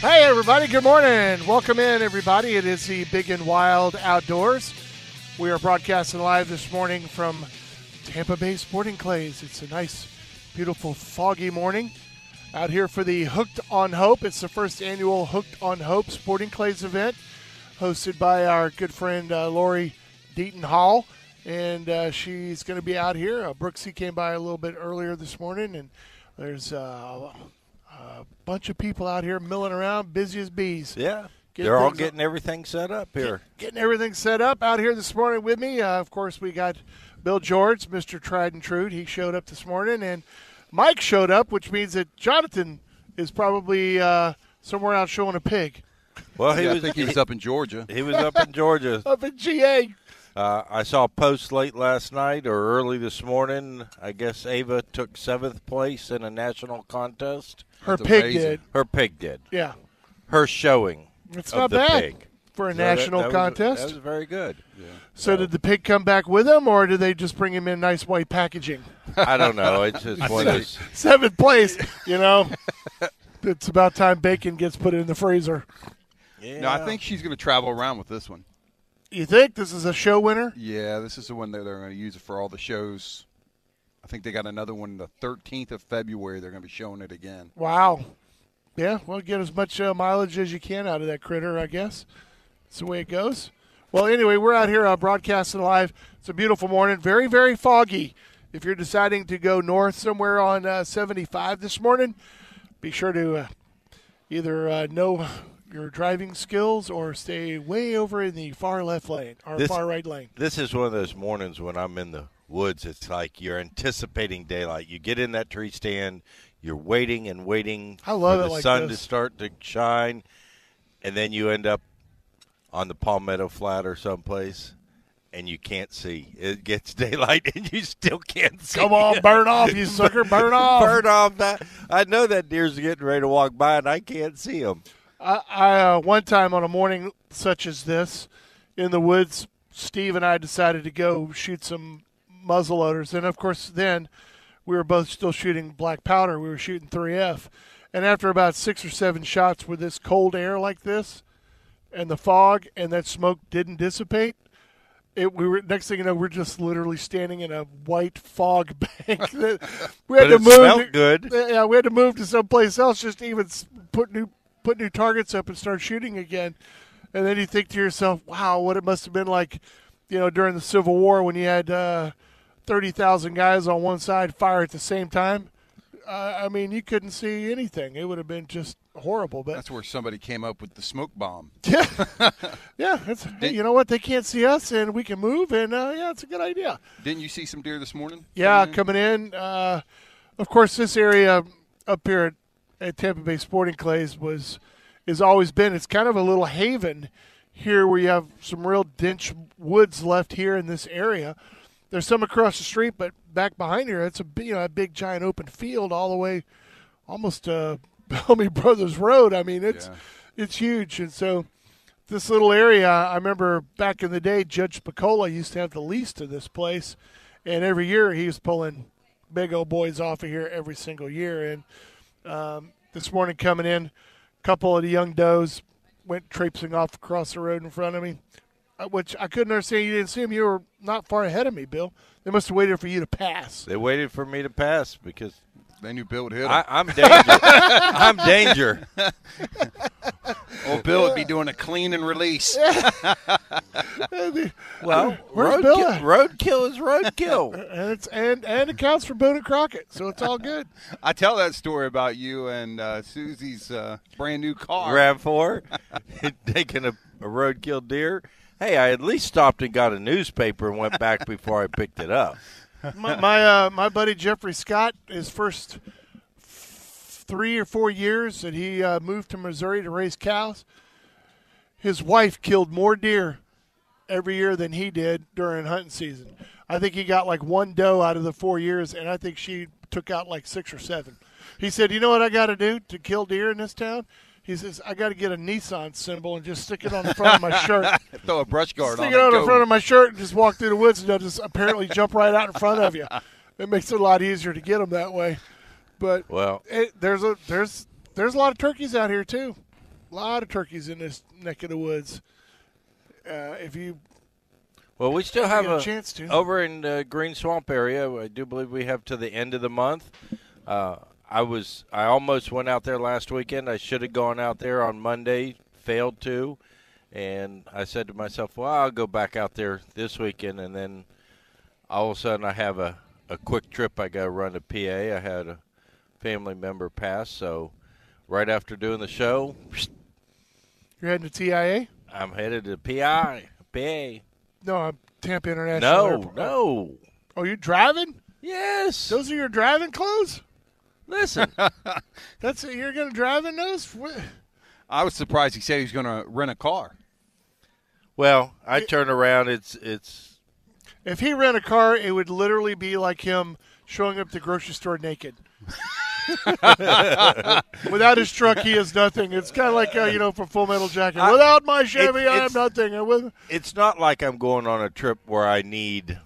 Hey, everybody. Good morning. Welcome in, everybody. It is the Big and Wild Outdoors. We are broadcasting live this morning from Tampa Bay Sporting Clays. It's a nice, beautiful, foggy morning out here for the Hooked on Hope. It's the first annual Hooked on Hope Sporting Clays event hosted by our good friend Lori Deaton Hall. And she's going to be out here. Brooksy came by a little bit earlier this morning, and there's a bunch of people out here milling around, busy as bees. Yeah, they're all getting everything set up here. Getting everything set up out here this morning with me. Of course, we got Bill George, Mr. Tried and True. He showed up this morning, and Mike showed up, which means that Jonathan is probably somewhere out showing a pig. Well, he I think he was up in Georgia. He was up in Georgia. Up in GA. I saw a post late last night or early this morning. I guess Ava took 7th place in a national contest. Her pig did. Yeah. Her showing. It's not bad pig. For a national contest. That was very good. Yeah. So did the pig come back with him, or did they just bring him in nice white packaging? I don't know. It's just one of those. 7th place, you know. It's about time bacon gets put in the freezer. Yeah. No, I think she's going to travel around with this one. You think this is a show winner? Yeah, this is the one that they're going to use for all the shows. I think they got another one the 13th of February. They're going to be showing it again. Wow. Yeah, well, get as much mileage as you can out of that critter, I guess. That's the way it goes. Well, anyway, we're out here broadcasting live. It's a beautiful morning. Very, very foggy. If you're deciding to go north somewhere on 75 this morning, be sure to either know your driving skills or stay way over in the far left lane or far right lane. This is one of those mornings when I'm in the woods. It's like you're anticipating daylight. You get in that tree stand, you're waiting and waiting for the sun to start to shine, and then you end up on the Palmetto Flat or someplace, and you can't see. It gets daylight, and you still can't see. Come on, burn off, you sucker. Burn off. Burn off. I know that deer's getting ready to walk by, and I can't see him. I one time on a morning such as this in the woods, Steve and I decided to go shoot some muzzleloaders. And, of course, then we were both still shooting black powder. We were shooting 3F. And after about 6 or 7 shots with this cold air like this and the fog and that smoke didn't dissipate, next thing you know, we're just literally standing in a white fog bank. We had to move to someplace else just to even put new targets up and start shooting again. And then you think to yourself, wow, what it must have been like, you know, during the Civil War when you had 30,000 guys on one side fire at the same time. I mean, you couldn't see anything. It would have been just horrible. But that's where somebody came up with the smoke bomb. Yeah. Yeah. Hey, you know what? They can't see us, and we can move, and, yeah, it's a good idea. Didn't you see some deer this morning? Yeah, coming in. Of course, this area up here at Tampa Bay Sporting Clays is always been. It's kind of a little haven here where you have some real dense woods left here in this area. There's some across the street, but back behind here, it's a big giant open field all the way almost to Bellamy Brothers Road. I mean, it's huge. And so this little area, I remember back in the day, Judge Picola used to have the lease to this place, and every year he was pulling big old boys off of here every single year. And this morning coming in, a couple of the young does went traipsing off across the road in front of me, which I couldn't understand. You didn't see them. You were not far ahead of me, Bill. They must have waited for you to pass. They waited for me to pass because they knew Bill would hit them. I'm danger. I'm danger. Well, Bill would be doing a clean and release. Well, roadkill is roadkill. and it counts for Boone and Crockett, so it's all good. I tell that story about you and Susie's brand-new car. RAV4, taking a roadkill deer. Hey, I at least stopped and got a newspaper and went back before I picked it up. My buddy Jeffrey Scott, his first 3 or 4 years that he moved to Missouri to raise cows, his wife killed more deer every year than he did during hunting season. I think he got like one doe out of the 4 years, and I think she took out like 6 or 7. He said, you know what I got to do to kill deer in this town? He says, I got to get a Nissan symbol and just stick it on the front of my shirt. Throw a brush guard on it. Stick it on the front of my shirt and just walk through the woods, and they'll just apparently jump right out in front of you. It makes it a lot easier to get them that way. But well, there's a lot of turkeys out here too. A lot of turkeys in this neck of the woods. If you well, we still have a chance to over in the Green Swamp area. I do believe we have to the end of the month. I almost went out there last weekend. I should have gone out there on Monday, failed to, and I said to myself, well, I'll go back out there this weekend. And then all of a sudden I have a quick trip I got to run to PA. I had a family member pass, so right after doing the show. You're heading to TIA? I'm headed to PI. No, I'm Tampa International Airport. No. Oh, you're driving? Yes. Those are your driving clothes? Listen, that's you're going to drive in those? I was surprised he said he was going to rent a car. Well, I turn around. It's. If he rent a car, it would literally be like him showing up at the grocery store naked. Without his truck, he is nothing. It's kind of like, from Full Metal Jacket. Without my Chevy, I am nothing. It's not like I'm going on a trip where I need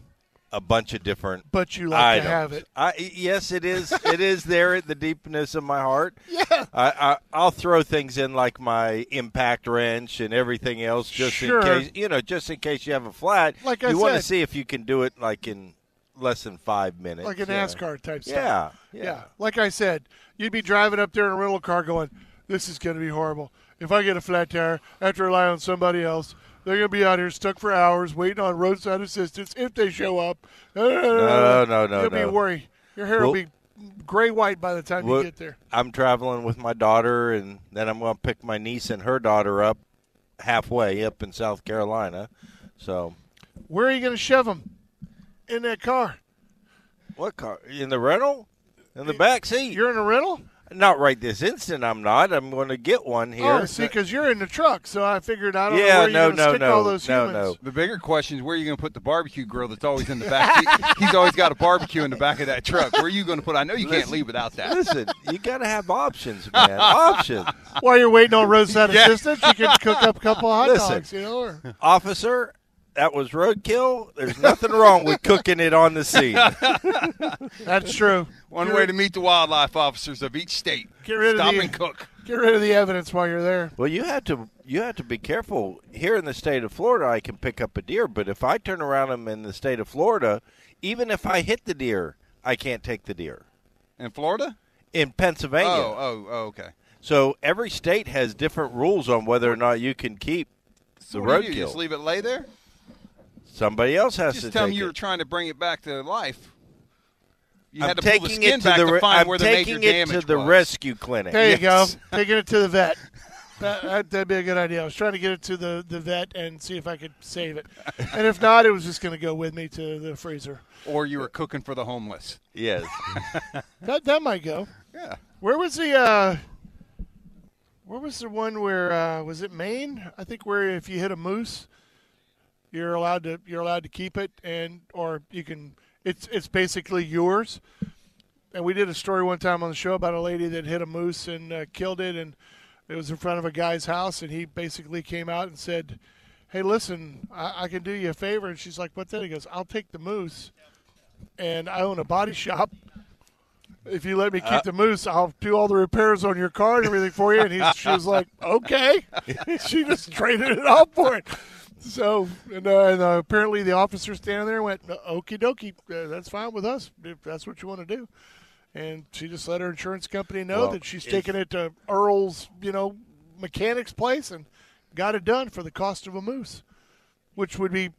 a bunch of different But you like items. To have it. Yes, it is. It is there at the deepness of my heart. Yeah. I'll throw things in like my impact wrench and everything else just sure. in case, just in case you have a flat. Like I said. You want to see if you can do it like in less than 5 minutes. Like an NASCAR type stuff. Yeah. Like I said, you'd be driving up there in a rental car going, this is going to be horrible. If I get a flat tire, I have to rely on somebody else. They're going to be out here stuck for hours waiting on roadside assistance if they show up. No. You'll be worried. Your hair will be gray-white by the time you get there. I'm traveling with my daughter, and then I'm going to pick my niece and her daughter up halfway up in South Carolina. So, where are you going to shove them? In that car. What car? In the rental? In the back seat? You're in a rental? Not right this instant, I'm not. I'm going to get one here. Oh, see, because you're in the truck, so I figured I don't know where you're going to stick all those humans. No. The bigger question is where are you going to put the barbecue grill that's always in the back? He's always got a barbecue in the back of that truck. Where are you going to put it? I know you can't leave without that. Listen, you got to have options, man. Options. While you're waiting on roadside assistance, you can cook up a couple of hot dogs. Or... Officer, that was roadkill. There's nothing wrong with cooking it on the scene. That's true. One way to meet the wildlife officers of each state. Stop and cook. Get rid of the evidence while you're there. Well, you have to be careful. Here in the state of Florida, I can pick up a deer, but if I turn around them in the state of Florida, even if I hit the deer, I can't take the deer. In Florida? In Pennsylvania. Oh, okay. So every state has different rules on whether or not you can keep the roadkill. You just leave it lay there? Somebody else has to take it. Just tell me you were trying to bring it back to life. You had to pull the skin back to find where the major damage was. I'm taking it to the rescue clinic. There you go. Taking it to the vet. That'd be a good idea. I was trying to get it to the vet and see if I could save it. And if not, it was just going to go with me to the freezer. Or you were cooking for the homeless. Yes. That might go. Yeah. Where was the one where was it Maine? I think where if you hit a moose, You're allowed to keep it, or you can. It's basically yours. And we did a story one time on the show about a lady that hit a moose and killed it, and it was in front of a guy's house, and he basically came out and said, "Hey, listen, I can do you a favor." And she's like, "What's that?" He goes, "I'll take the moose, and I own a body shop. If you let me keep the moose, I'll do all the repairs on your car and everything for you." And she was like, "Okay." She just traded it all for it. So, and apparently the officer standing there went, "Okie dokie, that's fine with us if that's what you want to do." And she just let her insurance company know that she's taking it to Earl's, mechanic's place and got it done for the cost of a moose, which would be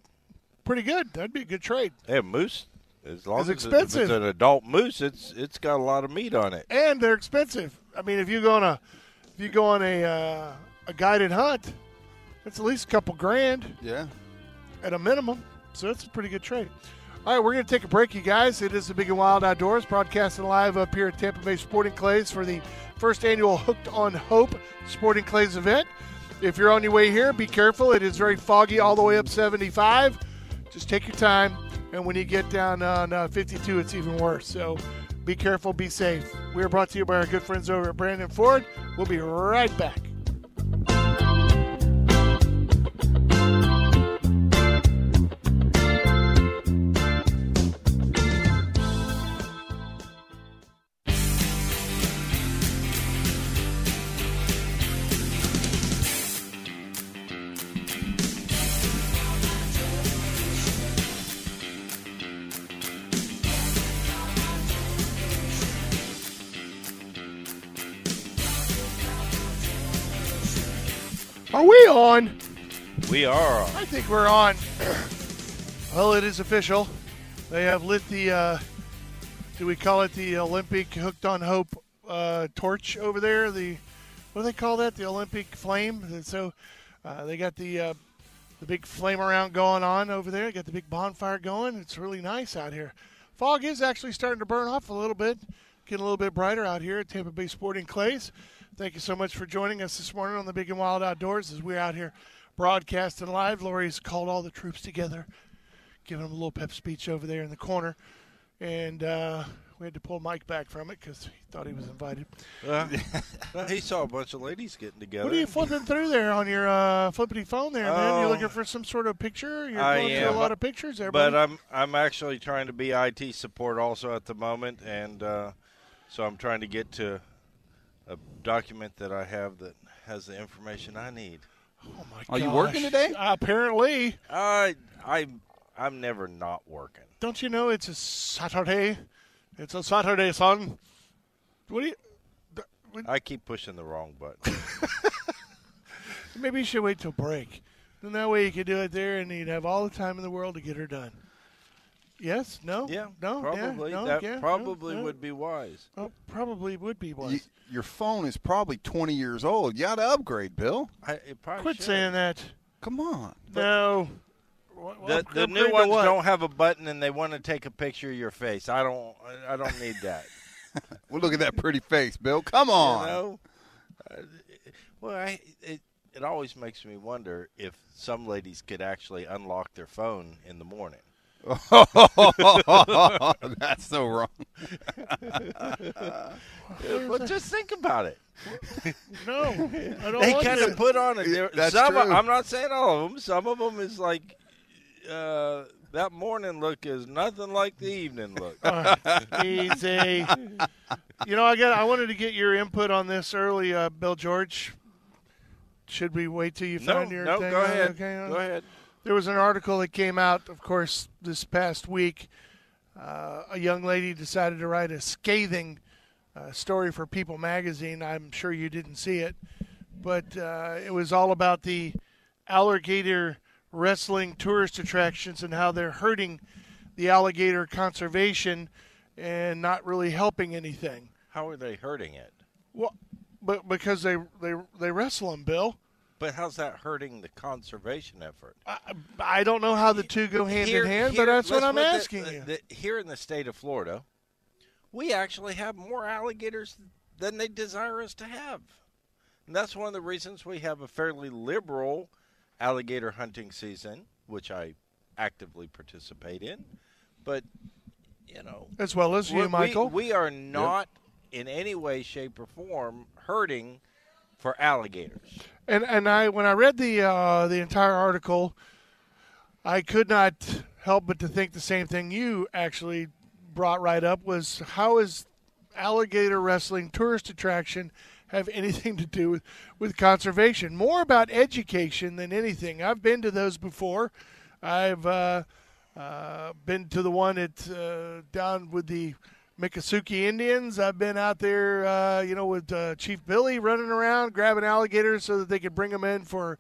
pretty good. That'd be a good trade. Yeah, moose, as long as expensive. It's an adult moose, it's got a lot of meat on it. And they're expensive. I mean, if you go on a guided hunt, it's at least a couple grand. Yeah. At a minimum. So that's a pretty good trade. All right, we're going to take a break, you guys. It is the Big and Wild Outdoors, broadcasting live up here at Tampa Bay Sporting Clays for the first annual Hooked on Hope Sporting Clays event. If you're on your way here, be careful. It is very foggy all the way up 75. Just take your time. And when you get down on 52, it's even worse. So be careful, be safe. We are brought to you by our good friends over at Brandon Ford. We'll be right back. Are we on? We are on. I think we're on. Well, it is official. They have lit the, do we call it the Olympic Hooked on Hope torch over there? The, what do they call that? The Olympic flame? And so they got the big flame around going on over there. They got the big bonfire going. It's really nice out here. Fog is actually starting to burn off a little bit. Getting a little bit brighter out here at Tampa Bay Sporting Clays. Thank you so much for joining us this morning on the Big and Wild Outdoors as we're out here broadcasting live. Lori's called all the troops together, giving them a little pep speech over there in the corner. And we had to pull Mike back from it because he thought he was invited. He saw a bunch of ladies getting together. What are you flipping through there on your flippity phone there, man? You're looking for some sort of picture? You're going through a lot of pictures there, buddy. But I'm actually trying to be IT support also at the moment, and so I'm trying to get to a document that I have that has the information I need. Oh my god! Are you working today? Apparently. I'm never not working. Don't you know it's a Saturday? It's a Saturday, son. What do you? I keep pushing the wrong button. Maybe you should wait till break. Then that way you could do it there, and you'd have all the time in the world to get her done. Yes. No. Yeah. No. Probably. Yeah, no, that yeah, probably no, no. would be wise. Oh, probably would be wise. Your phone is probably 20 years old. You got to upgrade, Bill. Quit saying that. Come on. No. The new ones don't have a button, and they want to take a picture of your face. I don't need that. Well, look at that pretty face, Bill. Come on. You know, it always makes me wonder if some ladies could actually unlock their phone in the morning. That's so wrong. But just think about it. No, I don't. They kind of put on it. I'm not saying all of them. Some of them is like that morning look is nothing like the evening look. Easy. You know, I wanted to get your input on this early, Bill George. Should we wait till you find your thing? No, go ahead. Okay, go ahead. There was an article that came out, of course, this past week. A young lady decided to write a scathing story for People magazine. I'm sure you didn't see it. But it was all about the alligator wrestling tourist attractions and how they're hurting the alligator conservation and not really helping anything. How are they hurting it? Well, but because they wrestle them, Bill. But how's that hurting the conservation effort? I don't know how the two go hand in hand, but that's what I'm asking you. Here in the state of Florida, we actually have more alligators than they desire us to have. And that's one of the reasons we have a fairly liberal alligator hunting season, which I actively participate in. But, you know. As well as you, Michael. We are not in any way, shape, or form hurting for alligators. And I, when I read the entire article, I could not help but to think the same thing you actually brought right up was, how is alligator wrestling tourist attraction have anything to do with conservation? More about education than anything. I've been to those before. I've been to the one at down with the Miccosukee Indians. I've been out there, with Chief Billy running around, grabbing alligators so that they could bring them in for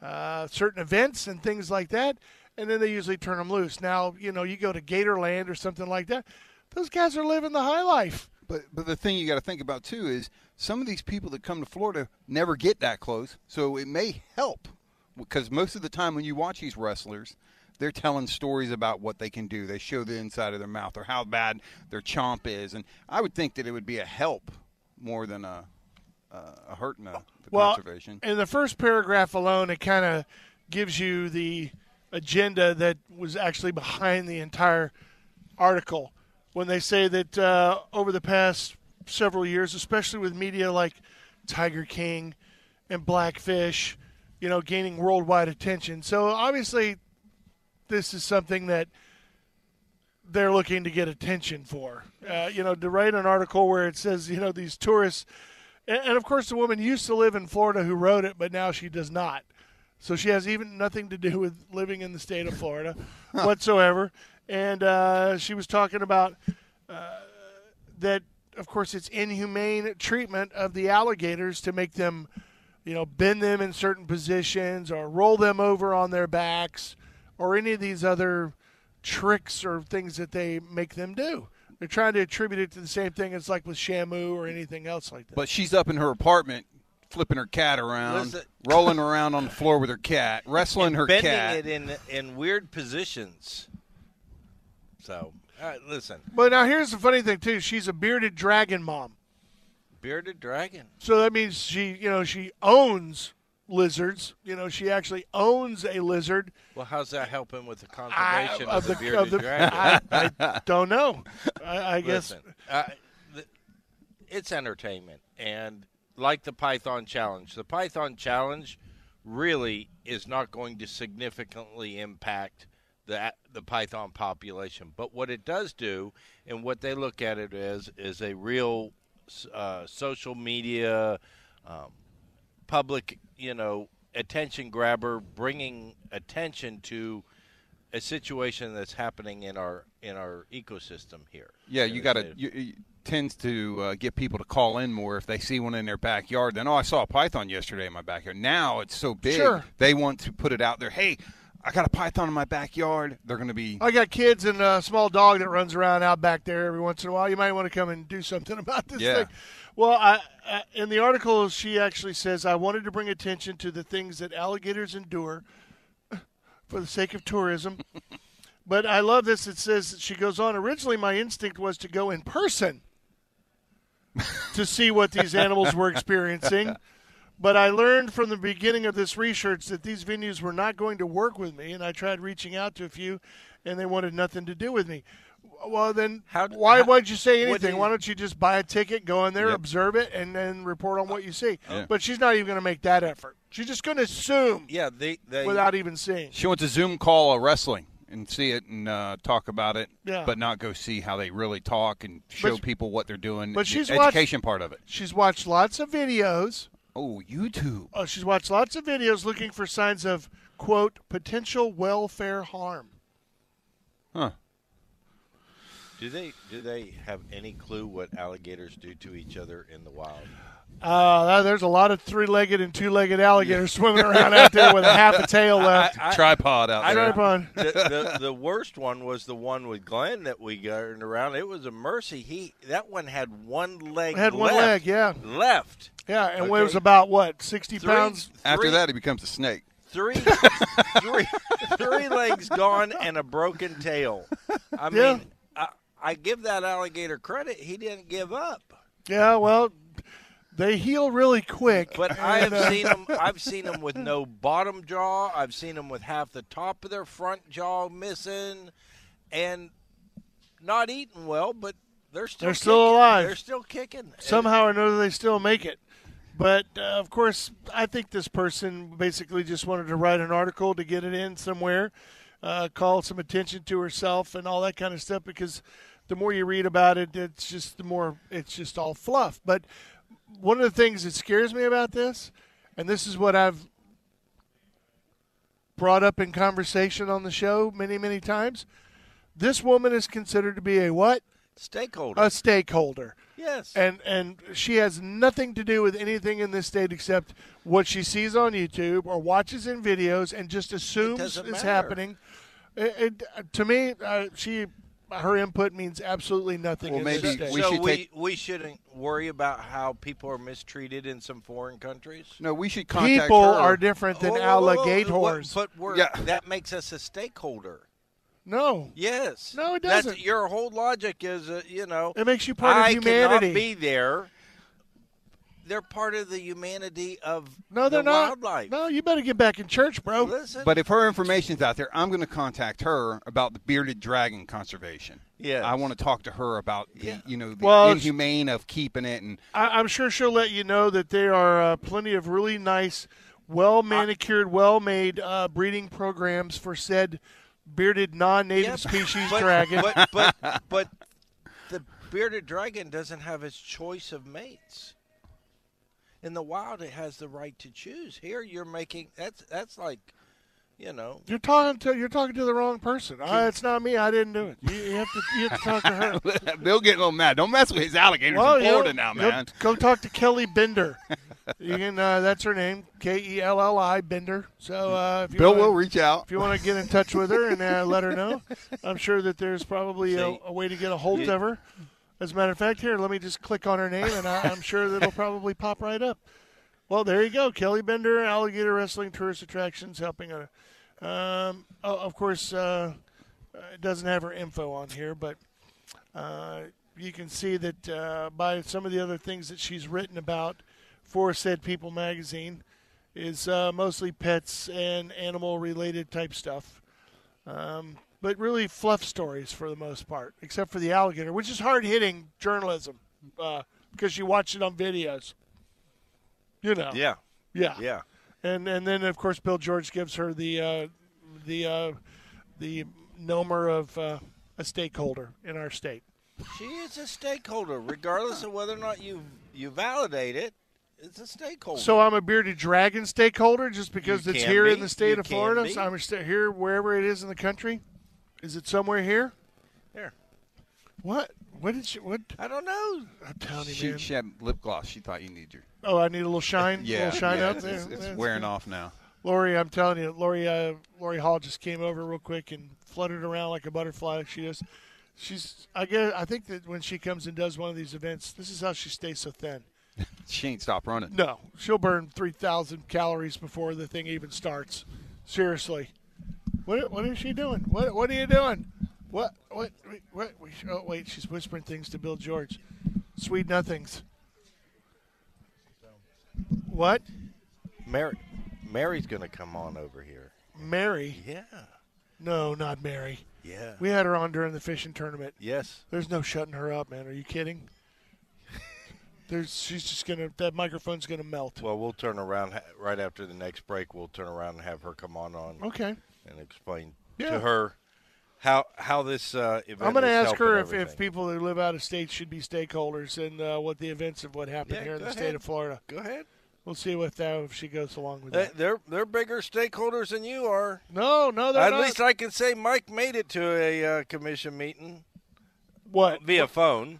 certain events and things like that. And then they usually turn them loose. Now, you go to Gatorland or something like that. Those guys are living the high life. But the thing you got to think about, too, is some of these people that come to Florida never get that close. So it may help, because most of the time when you watch these wrestlers, they're telling stories about what they can do. They show the inside of their mouth or how bad their chomp is. And I would think that it would be a help more than a hurting the conservation. In the first paragraph alone, it kind of gives you the agenda that was actually behind the entire article. When they say that over the past several years, especially with media like Tiger King and Blackfish, you know, gaining worldwide attention. So obviously this is something that they're looking to get attention for. You know, to write an article where it says, you know, these tourists, and of course the woman used to live in Florida who wrote it, but now she does not. So she has even nothing to do with living in the state of Florida whatsoever. And she was talking about that, of course, it's inhumane treatment of the alligators to make them, you know, bend them in certain positions or roll them over on their backs or any of these other tricks or things that they make them do. They're trying to attribute it to the same thing as like with Shamu or anything else like that. But she's up in her apartment flipping her cat around, rolling around on the floor with her cat, wrestling her cat. Bending it in weird positions. So, listen. But now here's the funny thing, too. She's a bearded dragon mom. Bearded dragon. So that means she, you know, she owns lizards. You know, she actually owns a lizard. Well, how's that helping with the conservation of the bearded dragon? I don't know. I guess. Listen, it's entertainment. And like the Python Challenge. The Python Challenge really is not going to significantly impact the python population. But what it does do, and what they look at it as, is a real social media public, you know, attention grabber, bringing attention to a situation that's happening in our ecosystem here. Yeah, you got to tends to get people to call in more if they see one in their backyard. Then, oh, I saw a python yesterday in my backyard. Now it's so big, sure, they want to put it out there. Hey, I got a python in my backyard. They're going to be. I got kids and a small dog that runs around out back there every once in a while. You might want to come and do something about this thing. Well, in the article, she actually says, I wanted to bring attention to the things that alligators endure for the sake of tourism. But I love this. It says, she goes on, originally my instinct was to go in person to see what these animals were experiencing. But I learned from the beginning of this research that these venues were not going to work with me, and I tried reaching out to a few, and they wanted nothing to do with me. Well, then why'd you say anything? Why don't you just buy a ticket, go in there, observe it, and then report on what you see? Yeah. But she's not even going to make that effort. She's just going to assume without even seeing. She wants a Zoom call of wrestling and see it and talk about it, but not go see how they really talk and show people what they're doing, but she's the education part of it. She's watched lots of videos. Oh, YouTube. Oh, she's watched lots of videos looking for signs of, quote, potential welfare harm. Huh. Do they have any clue what alligators do to each other in the wild? There's a lot of three-legged and two-legged alligators swimming around out there with a half a tail left. Tripod out there. Tripod. The worst one was the one with Glenn that we got around. It was a mercy. That one had one leg left. Left. Yeah, and weighs about, 60 pounds? After that, he becomes a snake. Three legs gone and a broken tail. I mean, I give that alligator credit. He didn't give up. Yeah, well, they heal really quick. But I've seen them with no bottom jaw. I've seen them with half the top of their front jaw missing and not eating well, but they're still alive. They're still kicking. Somehow or another, they still make it. But, of course, I think this person basically just wanted to write an article to get it in somewhere, call some attention to herself and all that kind of stuff, because the more you read about it, it's just all fluff. But one of the things that scares me about this, and this is what I've brought up in conversation on the show many, many times, this woman is considered to be a what? Stakeholder. A stakeholder. Yes. And she has nothing to do with anything in this state except what she sees on YouTube or watches in videos and just assumes is happening. To me, her input means absolutely nothing. Well, we shouldn't worry about how people are mistreated in some foreign countries. No, we should contact people her. Are different than alligators. But that makes us a stakeholder. No. Yes. No, it doesn't. Your whole logic is, you know. It makes you part of humanity. I cannot be there. They're part of the humanity of wildlife. No, you better get back in church, bro. Listen. But if her information's out there, I'm going to contact her about the bearded dragon conservation. Yeah, I want to talk to her about the, you know, the inhumane of keeping it. And I'm sure she'll let you know that there are plenty of really nice, well-manicured, well-made breeding programs for said bearded non-native species dragon. But the bearded dragon doesn't have its choice of mates. In the wild, it has the right to choose. Here, you're making that's like, you know, you're talking to the wrong person. It's not me. I didn't do it. You have to talk to her. Bill getting a little mad. Don't mess with his alligators in Florida now, man. Go talk to Kelly Bender. You can that's her name, Kelli Bender. So if you will reach out if you want to get in touch with her and let her know. I'm sure that there's probably a way to get a hold of her. As a matter of fact, here, let me just click on her name, and I'm sure that'll probably pop right up. Well, there you go. Kelly Bender, Alligator Wrestling Tourist Attractions, helping her. Of course, it doesn't have her info on here, but you can see that by some of the other things that she's written about for said People magazine is mostly pets and animal-related type stuff. But really fluff stories for the most part, except for the alligator, which is hard-hitting journalism because you watch it on videos. You know. Yeah. And then, of course, Bill George gives her the nomer of a stakeholder in our state. She is a stakeholder, regardless of whether or not you validate it. It's a stakeholder. So I'm a bearded dragon stakeholder just because it's here in the state of Florida. So I'm here wherever it is in the country. Is it somewhere here? There. What? What did she? What? I don't know. I'm telling you, man. She had lip gloss. She thought you needed your. Oh, I need a little shine. Out there. It's wearing off now. Lori, I'm telling you, Lori Hall just came over real quick and fluttered around like a butterfly. She does. I think that when she comes and does one of these events, this is how she stays so thin. She ain't stop running. No, she'll burn 3,000 calories before the thing even starts. Seriously. What is she doing? What are you doing? What? Oh, wait, she's whispering things to Bill George. Sweet nothings. What? Mary's going to come on over here. Mary? Yeah. No, not Mary. Yeah. We had her on during the fishing tournament. Yes. There's no shutting her up, man. Are you kidding? She's just going to – that microphone's going to melt. Well, we'll turn around right after the next break. We'll turn around and have her come on. Okay. And explain to her how this event I'm going to ask her if people who live out of state should be stakeholders and what the events of what happened here in the state of Florida. Go ahead. We'll see if she goes along with that. They're bigger stakeholders than you are. No, they're not. At least I can say Mike made it to a commission meeting. What? Via phone.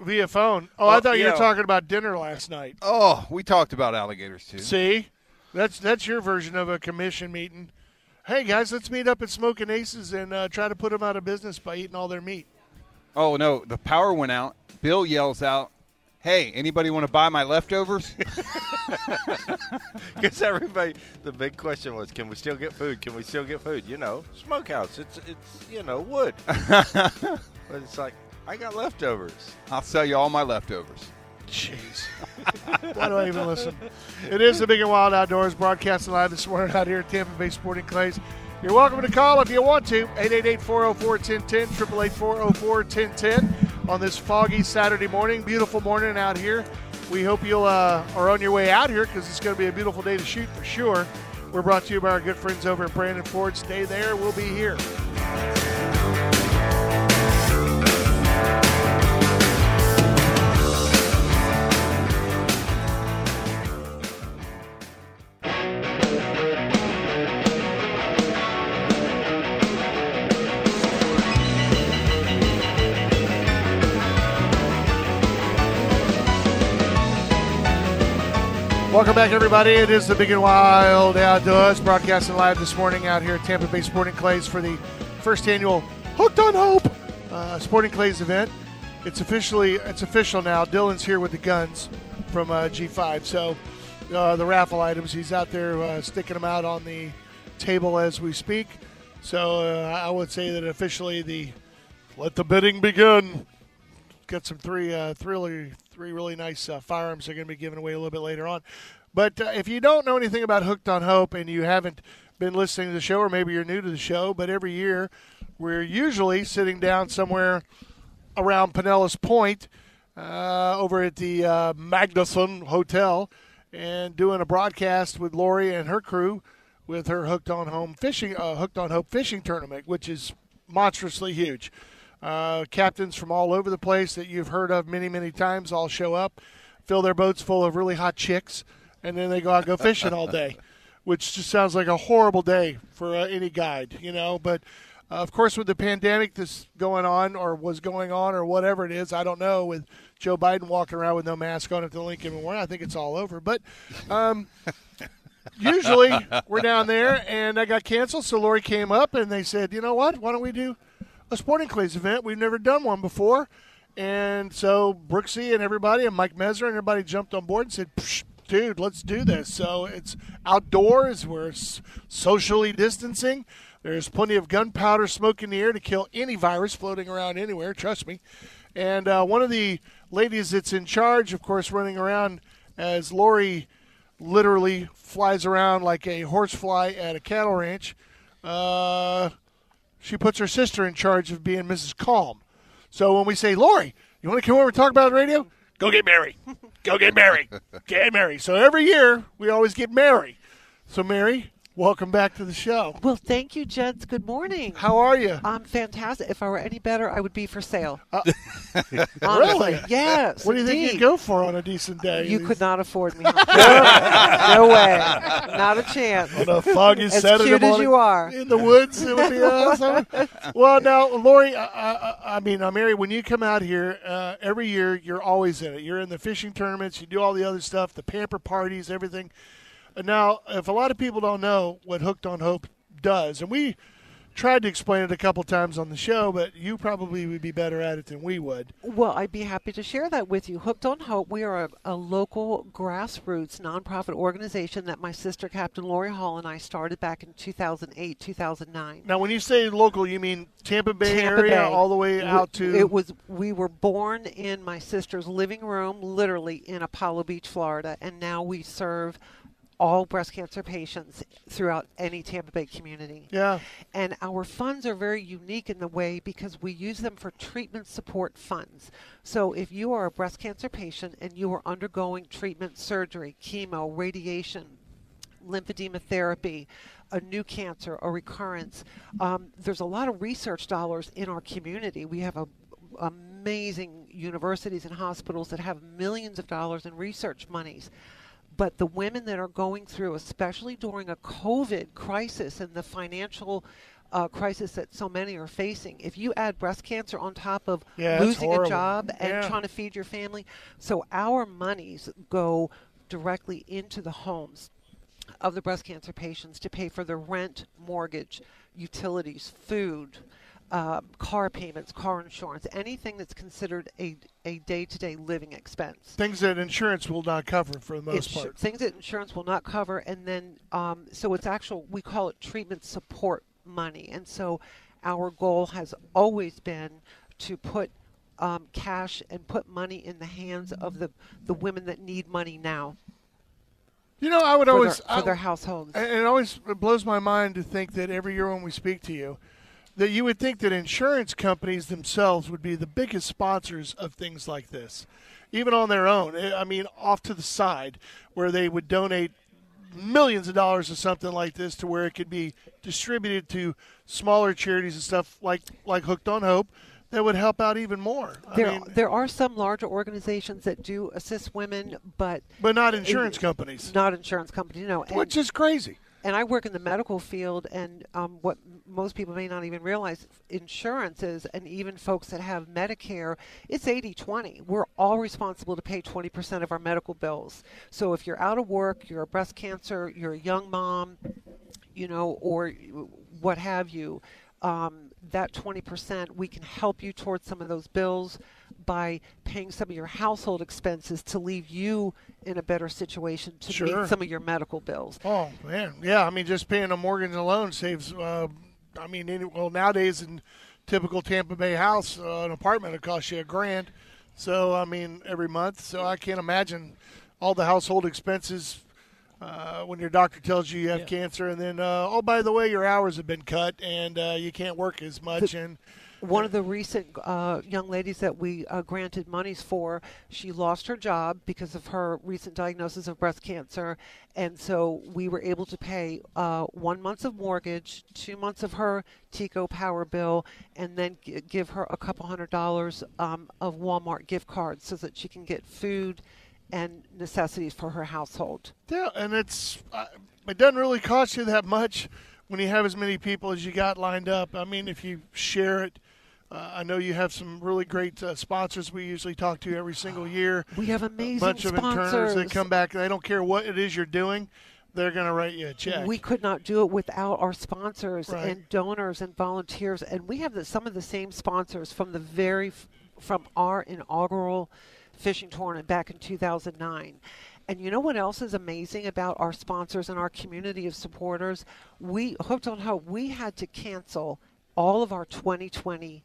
Via phone. Oh, I thought you were talking about dinner last night. Oh, we talked about alligators, too. See? That's your version of a commission meeting. Hey, guys, let's meet up at Smoking Aces and try to put them out of business by eating all their meat. Oh, no. The power went out. Bill yells out, hey, anybody want to buy my leftovers? Because the big question was, can we still get food? Can we still get food? You know, smokehouse. It's wood. But it's like. I got leftovers. I'll sell you all my leftovers. Jeez. Why do I even listen? It is the Big and Wild Outdoors broadcasting live this morning out here at Tampa Bay Sporting Clays. You're welcome to call if you want to. 888-404-1010, 888-404-1010 on this foggy Saturday morning. Beautiful morning out here. We hope you'll are on your way out here because it's going to be a beautiful day to shoot for sure. We're brought to you by our good friends over at Brandon Ford. Stay there. We'll be here. Welcome back, everybody. It is the Big and Wild Outdoors, broadcasting live this morning out here at Tampa Bay Sporting Clays for the first annual Hooked on Hope Sporting Clays event. It's official now. Dylan's here with the guns from G5. So the raffle items, he's out there sticking them out on the table as we speak. So I would say that officially let the bidding begin got some three really nice firearms they're going to be giving away a little bit later on. But if you don't know anything about Hooked on Hope and you haven't been listening to the show, or maybe you're new to the show, but every year we're usually sitting down somewhere around Pinellas Point over at the Magnuson Hotel and doing a broadcast with Lori and her crew with her Hooked on Hope fishing tournament, which is monstrously huge. Captains from all over the place that you've heard of many, many times all show up, fill their boats full of really hot chicks, and then they go out and go fishing all day, which just sounds like a horrible day for any guide, you know. But, of course, with the pandemic that's going on or was going on or whatever it is, I don't know, with Joe Biden walking around with no mask on at the Lincoln Memorial, I think it's all over. But usually we're down there, and I got canceled, so Lori came up, and they said, you know what, why don't we do a Sporting Clays event? We've never done one before. And so Brooksy and everybody and Mike Mezzer and everybody jumped on board and said, dude, let's do this. So it's outdoors. We're socially distancing. There's plenty of gunpowder smoke in the air to kill any virus floating around anywhere, trust me. And one of the ladies that's in charge, of course, running around as Lori literally flies around like a horsefly at a cattle ranch, she puts her sister in charge of being Mrs. Calm. So when we say, Lori, you want to come over and talk about the radio? Go get Mary. Go get Mary. Get Mary. So every year we always get Mary. So, Mary, welcome back to the show. Well, thank you, gents. Good morning. How are you? I'm fantastic. If I were any better, I would be for sale. Really? Yes. What do you think you'd go for on a decent day? You could not afford me. No way. Not a chance. On a foggy Saturday morning. As cute as you are. In the woods, it would be awesome. Well, now, Lori, Mary, when you come out here, every year you're always in it. You're in the fishing tournaments. You do all the other stuff, the pamper parties, everything. Now, if a lot of people don't know what Hooked on Hope does, and we tried to explain it a couple times on the show, but you probably would be better at it than we would. Well, I'd be happy to share that with you. Hooked on Hope, we are a local grassroots nonprofit organization that my sister, Captain Lori Hall, and I started back in 2008, 2009. Now, when you say local, you mean Tampa Bay area all the way out to... We were born in my sister's living room, literally in Apollo Beach, Florida, and now we serve all breast cancer patients throughout any Tampa Bay community. Yeah. And our funds are very unique in the way because we use them for treatment support funds. So if you are a breast cancer patient and you are undergoing treatment, surgery, chemo, radiation, lymphedema therapy, a new cancer, a recurrence, there's a lot of research dollars in our community. We have amazing universities and hospitals that have millions of dollars in research monies. But the women that are going through, especially during a COVID crisis and the financial crisis that so many are facing, if you add breast cancer on top of losing a job and trying to feed your family. So our monies go directly into the homes of the breast cancer patients to pay for their rent, mortgage, utilities, food, car payments, car insurance, anything that's considered a day-to-day living expense. Things that insurance will not cover for the most part. Things that insurance will not cover, and then so it's actual, we call it treatment support money. And so our goal has always been to put cash and put money in the hands of the women that need money now. You know, I would always... for their households. And it always blows my mind to think that every year when we speak to you, that you would think that insurance companies themselves would be the biggest sponsors of things like this, even on their own. I mean, off to the side, where they would donate millions of dollars to something like this to where it could be distributed to smaller charities and stuff like Hooked on Hope that would help out even more. There are some larger organizations that do assist women, but not insurance companies. Not insurance companies, no. Which is crazy. And I work in the medical field, and what most people may not even realize, insurances and even folks that have Medicare, it's 80-20. We're all responsible to pay 20% of our medical bills. So if you're out of work, you're a breast cancer, you're a young mom, you know, or what have you, that 20%, we can help you towards some of those bills by paying some of your household expenses to leave you in a better situation to meet some of your medical bills. Oh, man. Yeah, I mean, just paying a mortgage alone saves, nowadays in typical Tampa Bay house, an apartment would cost you $1,000. So, I mean, every month. So I can't imagine all the household expenses when your doctor tells you you have cancer. And then, oh, by the way, your hours have been cut and you can't work as much. And one of the recent young ladies that we granted monies for, she lost her job because of her recent diagnosis of breast cancer. And so we were able to pay 1 month of mortgage, 2 months of her Tico power bill, and then give her a couple $100 of Walmart gift cards so that she can get food and necessities for her household. Yeah, and it doesn't really cost you that much when you have as many people as you got lined up. I mean, if you share it. I know you have some really great sponsors we usually talk to every single year. We have amazing sponsors. A bunch of interners that come back. They don't care what it is you're doing. They're going to write you a check. We could not do it without our sponsors and donors and volunteers. And we have some of the same sponsors from our inaugural fishing tournament back in 2009. And you know what else is amazing about our sponsors and our community of supporters? Hooked on Hope, we had to cancel all of our 2020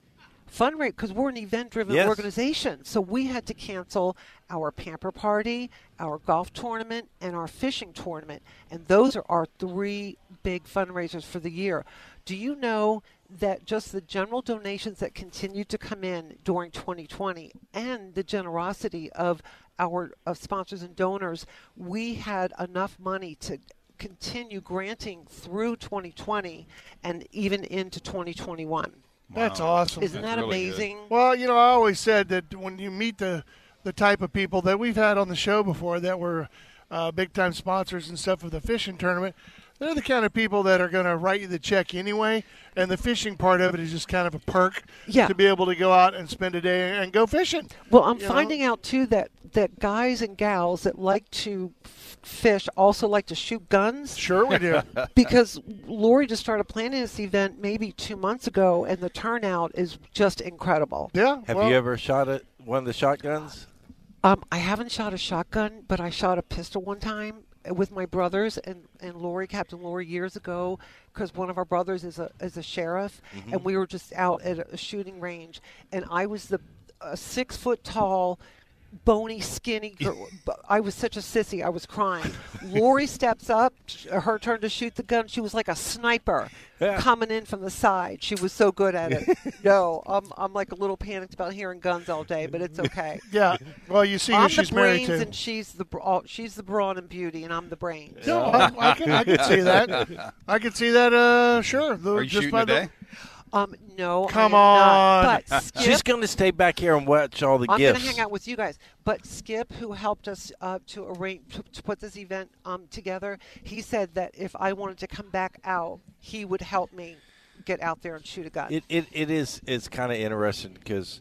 fundraising because we're an event-driven organization. So we had to cancel our pamper party, our golf tournament, and our fishing tournament. And those are our three big fundraisers for the year. Do you know that just the general donations that continued to come in during 2020 and the generosity of our sponsors and donors, we had enough money to continue granting through 2020 and even into 2021. Wow. That's awesome. Isn't that really amazing? Good. Well, you know, I always said that when you meet the type of people that we've had on the show before that were big-time sponsors and stuff of the fishing tournament, they're the kind of people that are going to write you the check anyway, and the fishing part of it is just kind of a perk to be able to go out and spend a day and go fishing. Well, I'm finding out, too, that guys and gals that like to fish also like to shoot guns. Sure we do. Because Lori just started planning this event maybe 2 months ago, and the turnout is just incredible. Yeah. Have you ever shot one of the shotguns? I haven't shot a shotgun, but I shot a pistol one time with my brothers and Lori, Captain Lori, years ago, because one of our brothers is a sheriff, and we were just out at a shooting range, and I was a 6-foot-tall, bony, skinny girl. I was such a sissy. I was crying. Lori steps up. Her turn to shoot the gun. She was like a sniper coming in from the side. She was so good at it. No, I'm like a little panicked about hearing guns all day, but it's okay. Yeah. Well, you see who she's married to. I'm the brains and she's the brawn and beauty, and I'm the brains. No, I can see that. I can see that, sure. Are you shooting today? No, come on. Not. But Skip, she's going to stay back here and watch all the gifts. I'm going to hang out with you guys. But Skip, who helped us to arrange to put this event together, he said that if I wanted to come back out, he would help me get out there and shoot a gun. It's kind of interesting because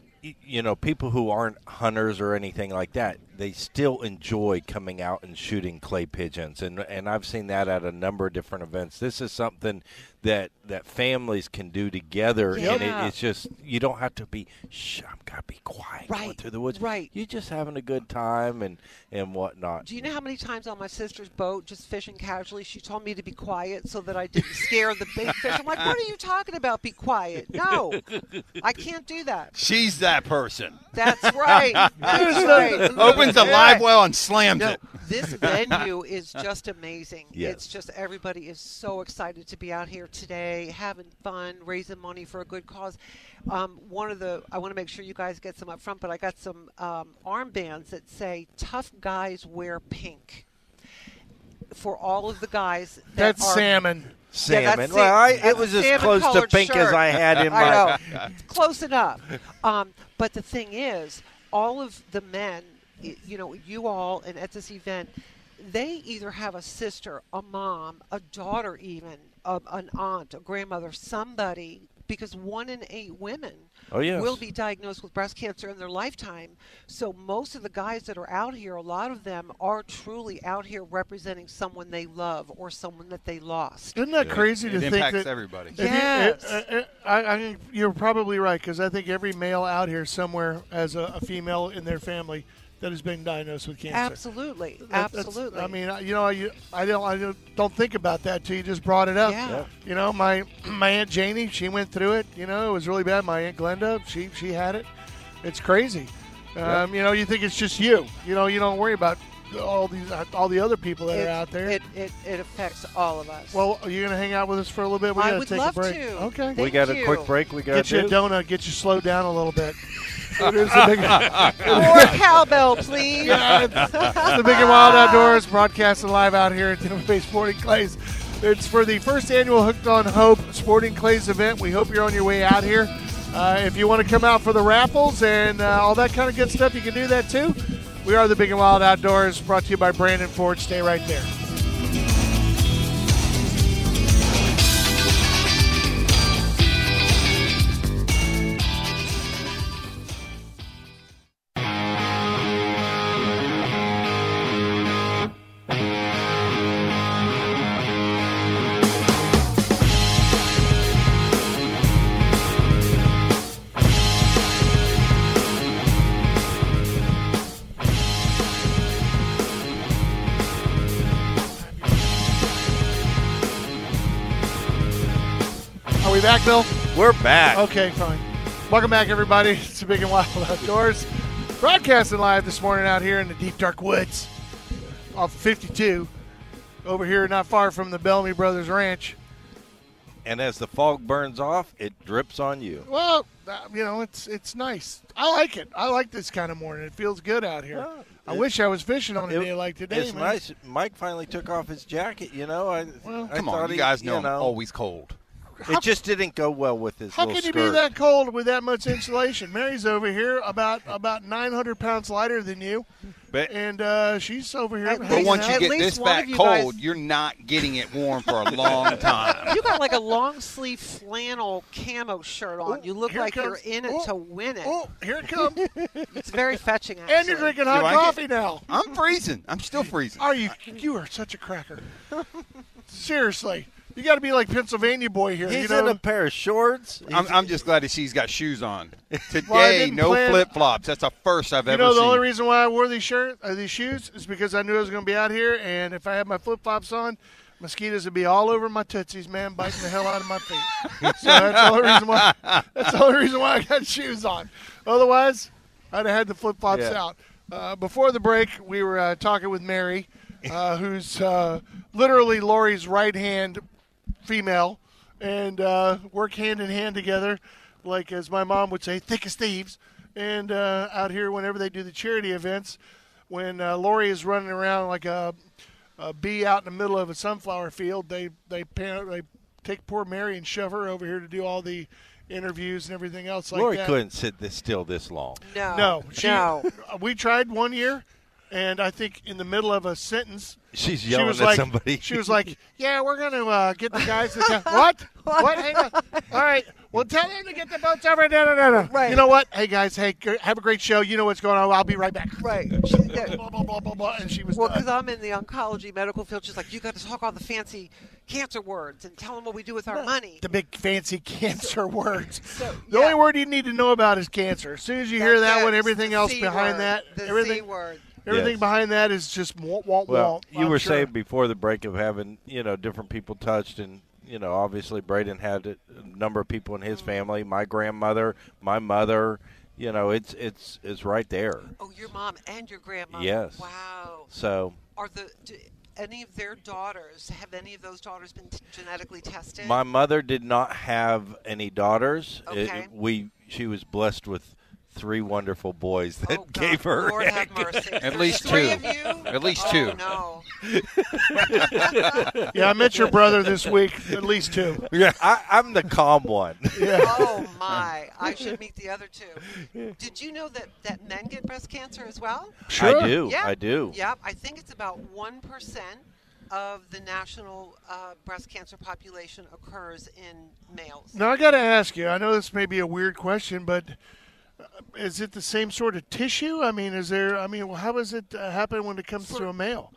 people who aren't hunters or anything like that, they still enjoy coming out and shooting clay pigeons, and I've seen that at a number of different events. This is something that families can do together, and it's just, you don't have to be, I'm gotta be quiet going through the woods. Right, you're just having a good time and whatnot. Do you know how many times on my sister's boat, just fishing casually, she told me to be quiet so that I didn't scare the big fish? I'm like, what are you talking about? Be quiet? No, I can't do that. She's that person. That's right. That's right. Opens a live well and slams it. This venue is just amazing. Yes. It's just, everybody is so excited to be out here today, having fun, raising money for a good cause. I want to make sure you guys get some up front, but I got some armbands that say "Tough guys wear pink" for all of the guys. That's salmon. Salmon. Yeah, well, it was as close to pink as I had in my. It's close enough. But the thing is, all of the men, you all, and at this event, they either have a sister, a mom, a daughter, even an aunt, a grandmother, somebody, because 1 in 8 women will be diagnosed with breast cancer in their lifetime. So most of the guys that are out here, a lot of them are truly out here representing someone they love or someone that they lost. Isn't that crazy to think that? It impacts everybody. Yes. I mean, you're probably right, because I think every male out here somewhere has a female in their family that has been diagnosed with cancer. Absolutely, absolutely. I mean, I don't think about that till you just brought it up. Yeah. You know, my Aunt Janie, she went through it. It was really bad. My Aunt Glenda, she had it. It's crazy. You know, you think it's just you. You know, you don't worry about all the other people that are out there. It affects all of us. Well, are you going to hang out with us for a little bit? We got to take a break. To. Okay. Thank we got you. A quick break. We got to get you a donut. Get you slowed down a little bit. It is the big more cowbell, please. Yeah, it's the Big and Wild Outdoors, broadcasting live out here at Tampa Bay Sporting Clays. It's for the first annual Hooked on Hope Sporting Clays event. We hope you're on your way out here. If you want to come out for the raffles and all that kind of good stuff, you can do that too. We are the Big and Wild Outdoors, brought to you by Brandon Ford. Stay right there. Back, Bill? We're back. Okay, fine. Welcome back, everybody. It's the Big and Wild Outdoors. Broadcasting live this morning out here in the deep, dark woods off 52. Over here, not far from the Bellamy Brothers Ranch. And as the fog burns off, it drips on you. Well, you know, it's nice. I like it. I like this kind of morning. It feels good out here. Well, I wish I was fishing on a day like today. It's nice. Mike finally took off his jacket, you know. I come on, you guys know I'm always cold. It just didn't go well with his little skirt. How can you be that cold with that much insulation? Mary's over here about 900 pounds lighter than you, and she's over here. But once you get this back cold, you're not getting it warm for a long time. You got like a long-sleeve flannel camo shirt on. You look like you're in it to win it. Oh, here it comes. It's very fetching, actually. And you're drinking hot coffee now. I'm freezing. I'm still freezing. Are you? You are such a cracker. Seriously. You got to be like Pennsylvania boy here. He's in a pair of shorts. I'm just glad that she's got shoes on. Today, no flip-flops. That's the first I've ever seen. You know, the only reason why I wore these shoes is because I knew I was going to be out here, and if I had my flip-flops on, mosquitoes would be all over my tootsies, man, biting the hell out of my feet. So that's the only reason why I got shoes on. Otherwise, I'd have had the flip-flops out. Before the break, we were talking with Mary, who's literally Lori's right-hand female, and work hand in hand together, like as my mom would say, thick as thieves. And out here, whenever they do the charity events, when Lori is running around like a bee out in the middle of a sunflower field, they take poor Mary and shove her over here to do all the interviews and everything else like that. Lori couldn't sit still this long. No. We tried one year. And I think in the middle of a sentence, she's yelling at somebody. She was like, yeah, we're going to get the guys to – What? Hang on. All right. Well, tell them to get the boats over. No. Right. You know what? Hey, guys, have a great show. You know what's going on. I'll be right back. Right. Blah, blah, blah, blah, blah. And she was because I'm in the oncology medical field. She's like, you got to talk all the fancy cancer words and tell them what we do with our money. The big fancy cancer words. The only word you need to know about is cancer. As soon as you hear that one, everything else behind that. The C word. Everything behind that is just womp, womp. You were saying before the break of having, different people touched, and, obviously Braden had a number of people in his family, my grandmother, my mother, it's right there. Oh, your mom and your grandmother. Yes. Wow. So. Do any of their daughters, have any of those daughters been genetically tested? My mother did not have any daughters. Okay. She was blessed with 3 wonderful boys that gave her. Lord have mercy. At least 2. 3 of you? At least 2. Oh, no. I met your brother this week. At least 2. Yeah, I'm the calm one. Yeah. Oh, my. I should meet the other 2. Did you know that men get breast cancer as well? Sure. I do. Yeah. I do. Yeah. I think it's about 1% of the national breast cancer population occurs in males. Now, I got to ask you. I know this may be a weird question, but is it the same sort of tissue? I mean, how does it happen when it comes to a male?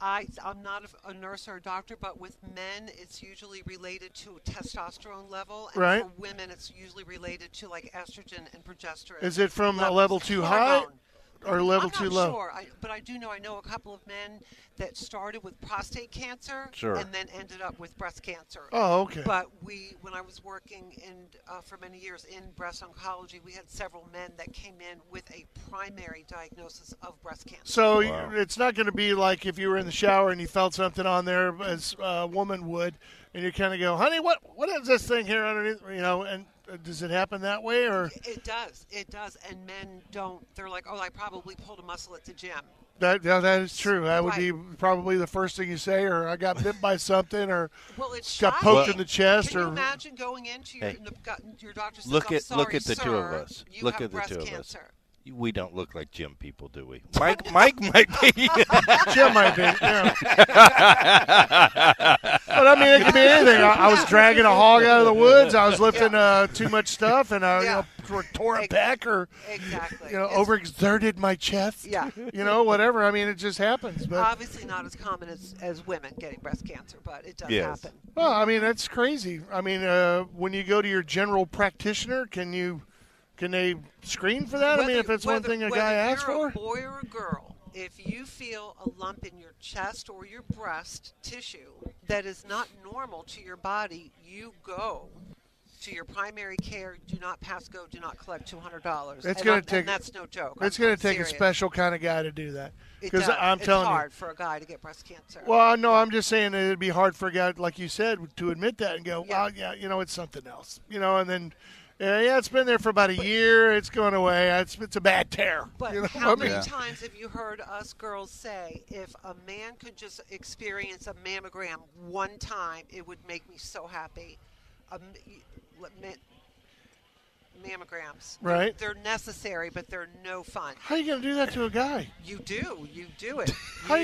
I'm not a nurse or a doctor, but with men, it's usually related to testosterone level. And right. For women, it's usually related to, like, estrogen and progesterone. Is it from a level too high? are level too low? I'm not sure, but I do know a couple of men that started with prostate cancer and then ended up with breast cancer. Oh, okay. But we, when I was working in for many years in breast oncology, we had several men that came in with a primary diagnosis of breast cancer. So it's not going to be like if you were in the shower and you felt something on there, as a woman would, and you kind of go, honey, what is this thing here underneath, you know, and does it happen that way? Or It does, and men don't. They're like, oh, I probably pulled a muscle at the gym. That is true. That would be probably the first thing you say, or I got bit by something, or got poked in the chest. Can you imagine going into your doctor says, look at the two of us. We don't look like gym people, do we? Mike might be. Jim might be, yeah. But, I mean, it could be anything. I was dragging a hog out of the woods. I was lifting too much stuff, and I tore a back or overexerted my chest. Yeah. You know, whatever. I mean, it just happens. But obviously not as common as women getting breast cancer, but it does happen. Well, I mean, that's crazy. I mean, when you go to your general practitioner, can they screen for that? I mean, if it's one thing a guy asks for? Whether you're a boy or a girl, if you feel a lump in your chest or your breast tissue that is not normal to your body, you go to your primary care. Do not pass go. Do not collect $200. And that's no joke. It's going to take a special kind of guy to do that. Because it's hard for a guy to get breast cancer. Well, no, I'm just saying it would be hard for a guy, like you said, to admit that and go, well, it's something else. You know, and then... Yeah, it's been there for about a year. It's going away. It's a bad tear. But you know how many times have you heard us girls say, if a man could just experience a mammogram one time, it would make me so happy? Mammograms. Right. They're necessary, but they're no fun. How are you going to do that to a guy? You do. You do it. How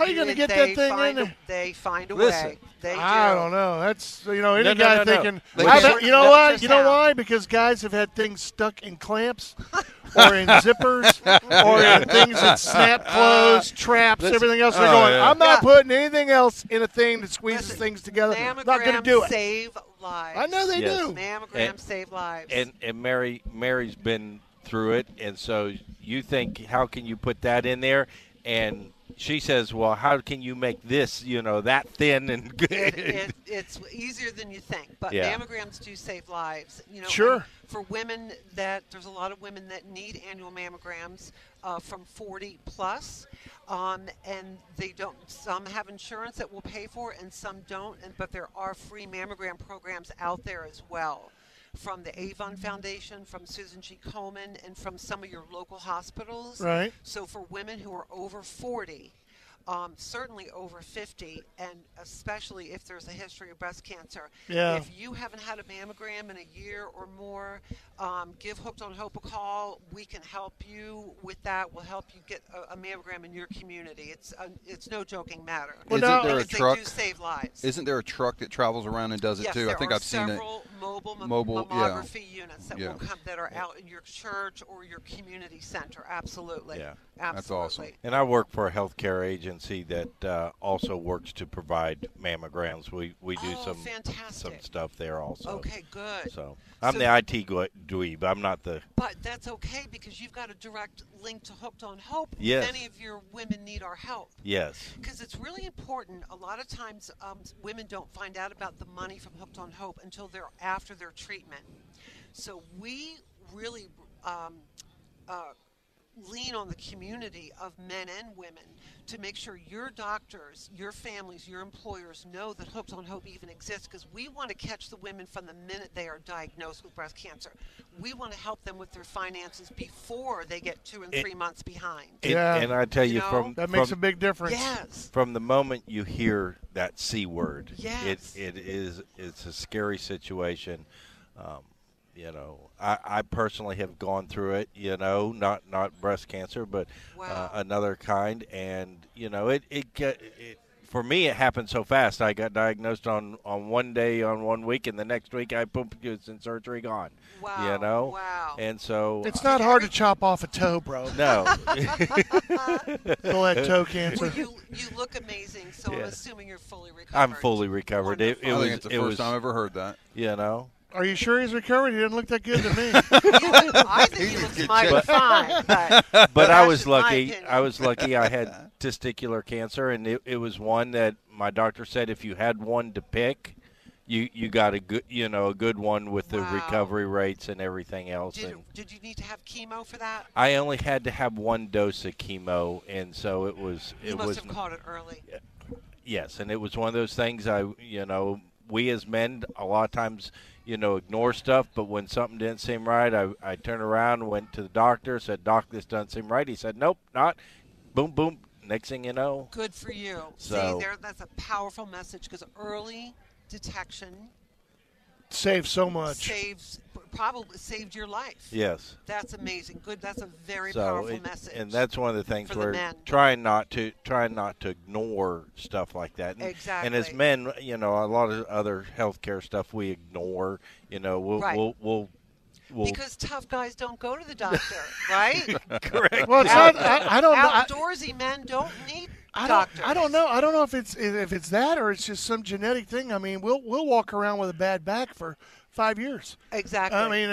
are you going to get that thing in there? They find a way. They do. I don't know. That's, any guy thinking, why? You know why? Because guys have had things stuck in clamps or in zippers or in things that snap closed, traps, everything else. They're going, I'm not putting anything else in a thing that squeezes things together. Mammograms not going to do it. Save lives. I know they do. Mammograms save lives. And Mary's been through it, and so you think, how can you put that in there? And she says, well, how can you make this, that thin and good? It's easier than you think. But mammograms do save lives. For women there's a lot of women that need annual mammograms from 40 plus. And they don't. Some have insurance that will pay for it and some don't. But there are free mammogram programs out there as well, from the Avon Foundation, from Susan G. Komen, and from some of your local hospitals. Right. So for women who are over 40, certainly over 50, and especially if there's a history of breast cancer, if you haven't had a mammogram in a year or more, give Hooked on Hope a call. We can help you with that. We'll help you get a mammogram in your community. It's no joking matter. Isn't there a truck? They do save lives. Isn't there a truck that travels around and does it too? I think I've seen it. Mobile mammography units that will come that are out in your church or your community center. Absolutely. Yeah. Absolutely. That's awesome. And I work for a healthcare agency that also works to provide mammograms. We do some stuff there also. Okay, good. So I'm the IT dweeb. I'm not the. But that's okay because you've got a direct link to Hooked on Hope. Yes. Many of your women need our help. Yes. Because it's really important. A lot of times women don't find out about the money from Hooked on Hope until they're after their treatment. So we really lean on the community of men and women to make sure your doctors, your families, your employers know that Hooked on Hope even exists, because we want to catch the women from the minute they are diagnosed with breast cancer. We want to help them with their finances before they get 2 and 3 months behind. And I tell you, that makes a big difference. Yes. From the moment you hear that C word, yes, it's a scary situation. I personally have gone through it, not breast cancer, but another kind. And, for me, it happened so fast. I got diagnosed on one day, on 1 week, and the next week it's in surgery, gone. Wow. Wow. And so. It's not hard to chop off a toe, bro. No. Still had toe cancer. Well, you look amazing, so I'm assuming you're fully recovered. I'm fully recovered. It was the first time I ever heard that. Are you sure he's recovered? He didn't look that good to me. I think he looks mighty fine. But I was lucky. I had testicular cancer, and it was one that my doctor said if you had one to pick, you got a good one with the recovery rates and everything else. Did you need to have chemo for that? I only had to have one dose of chemo, and so it was. You must have caught it early. Yes, and it was one of those things. We as men a lot of times, ignore stuff, but when something didn't seem right, I turned around, went to the doctor, said, "Doc, this doesn't seem right." He said, "Nope, not." Boom, boom. Next thing you know. Good for you. So, see, that's a powerful message because early detection saves so much. Probably saved your life. Yes. That's amazing. Good. That's a very powerful message. And that's one of the things we're trying not to ignore stuff like that. And, exactly. And as men, a lot of other healthcare stuff we ignore. We'll because tough guys don't go to the doctor, right? Correct. Well, I don't know. Outdoorsy men don't need doctors. I don't know. I don't know if it's that or it's just some genetic thing. I mean, we'll walk around with a bad back for 5 years. Exactly. I mean,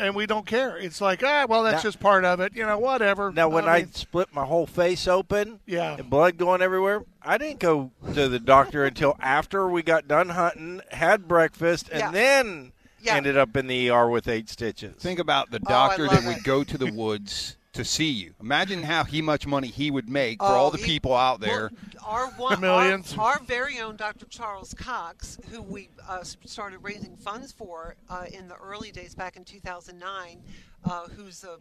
and we don't care. It's like, that's just part of it. Whatever. Now, when I split my whole face open and blood going everywhere, I didn't go to the doctor until after we got done hunting, had breakfast, and then ended up in the ER with 8 stitches. Think about the doctor that would go to the woods to see you. Imagine how much money he would make for all the people out there. Millions. Our very own Dr. Charles Cox, who we started raising funds for in the early days back in 2009, who's a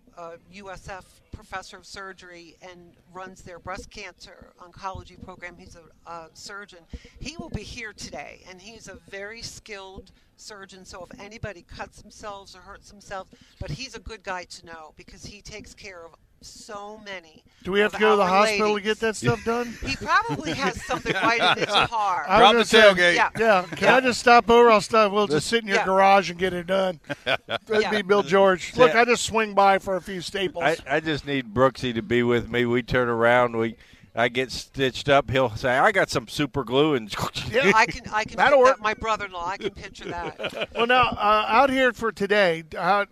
USF professor of surgery and runs their breast cancer oncology program. He's a surgeon. He will be here today, and he's a very skilled surgeon, so if anybody cuts themselves or hurts themselves, but he's a good guy to know because he takes care of so many. Do we have to go to the hospital to get that stuff done? He probably has something right in his car. Drop the tailgate. Can I just stop over? We'll just sit in your garage and get it done. That'd be Bill George. Look, I just swing by for a few staples. I just need Brooksy to be with me. We turn around. I get stitched up. He'll say, "I got some super glue," and I can. That'll work. My brother-in-law, I can picture that. Well, now out here for today, how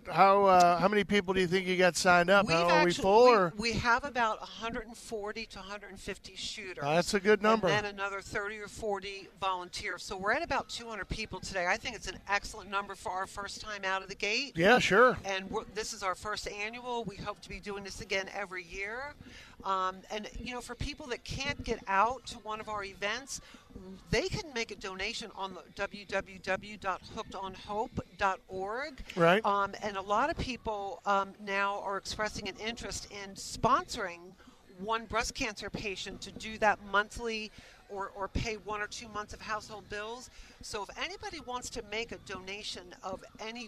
many people do you think you got signed up? Are we full? We have about 140 to 150 shooters. That's a good number. And then another 30 or 40 volunteers. So we're at about 200 people today. I think it's an excellent number for our first time out of the gate. Yeah, sure. And this is our first annual. We hope to be doing this again every year. For people that can't get out to one of our events, they can make a donation on the www.hookedonhope.org. Right. And a lot of people now are expressing an interest in sponsoring one breast cancer patient to do that monthly or pay 1 or 2 months of household bills. So if anybody wants to make a donation of any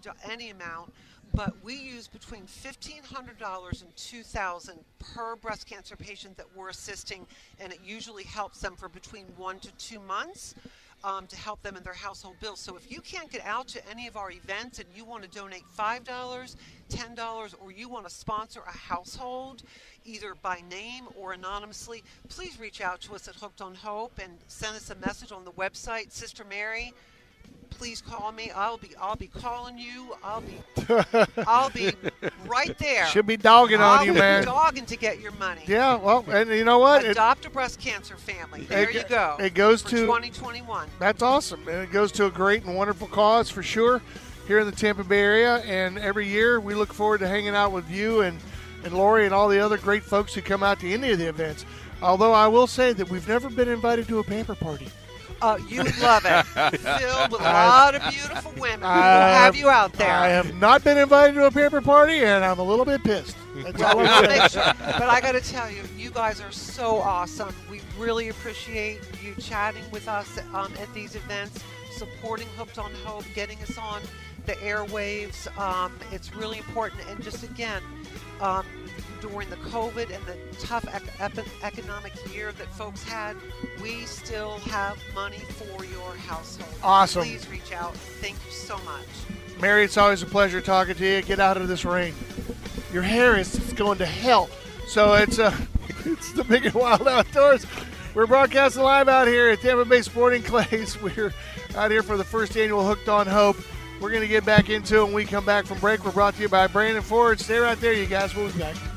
amount, but we use between $1,500 and $2,000 per breast cancer patient that we're assisting, and it usually helps them for between 1 to 2 months to help them in their household bills. So if you can't get out to any of our events and you want to donate $5, $10, or you want to sponsor a household, either by name or anonymously, please reach out to us at Hooked on Hope and send us a message on the website. Sister Mary, please call me. I'll be calling you. I'll be right there. She'll be dogging on you, man. Dogging to get your money. Yeah, well, and you know what? Adopt a breast cancer family. There you go. It goes to 2021. That's awesome, and it goes to a great and wonderful cause for sure here in the Tampa Bay area. And every year we look forward to hanging out with you and Lori and all the other great folks who come out to any of the events. Although I will say that we've never been invited to a pamper party. You love it. Filled with a lot of beautiful women. We'll have you out there. I have not been invited to a pamper party, and I'm a little bit pissed. That's all I'm saying. Sure. But I got to tell you, you guys are so awesome. We really appreciate you chatting with us at these events, supporting Hooked on Hope, getting us on the airwaves. It's really important. And just again, during the COVID and the tough economic year that folks had, we still have money for your household. Awesome. Please reach out. Thank you so much. Mary, it's always a pleasure talking to you. Get out of this rain. Your hair is going to hell. So it's the Big and Wild Outdoors. We're broadcasting live out here at Tampa Bay Sporting Clays. We're out here for the first annual Hooked on Hope. We're going to get back into it when we come back from break. We're brought to you by Brandon Ford. Stay right there, you guys. We'll be back.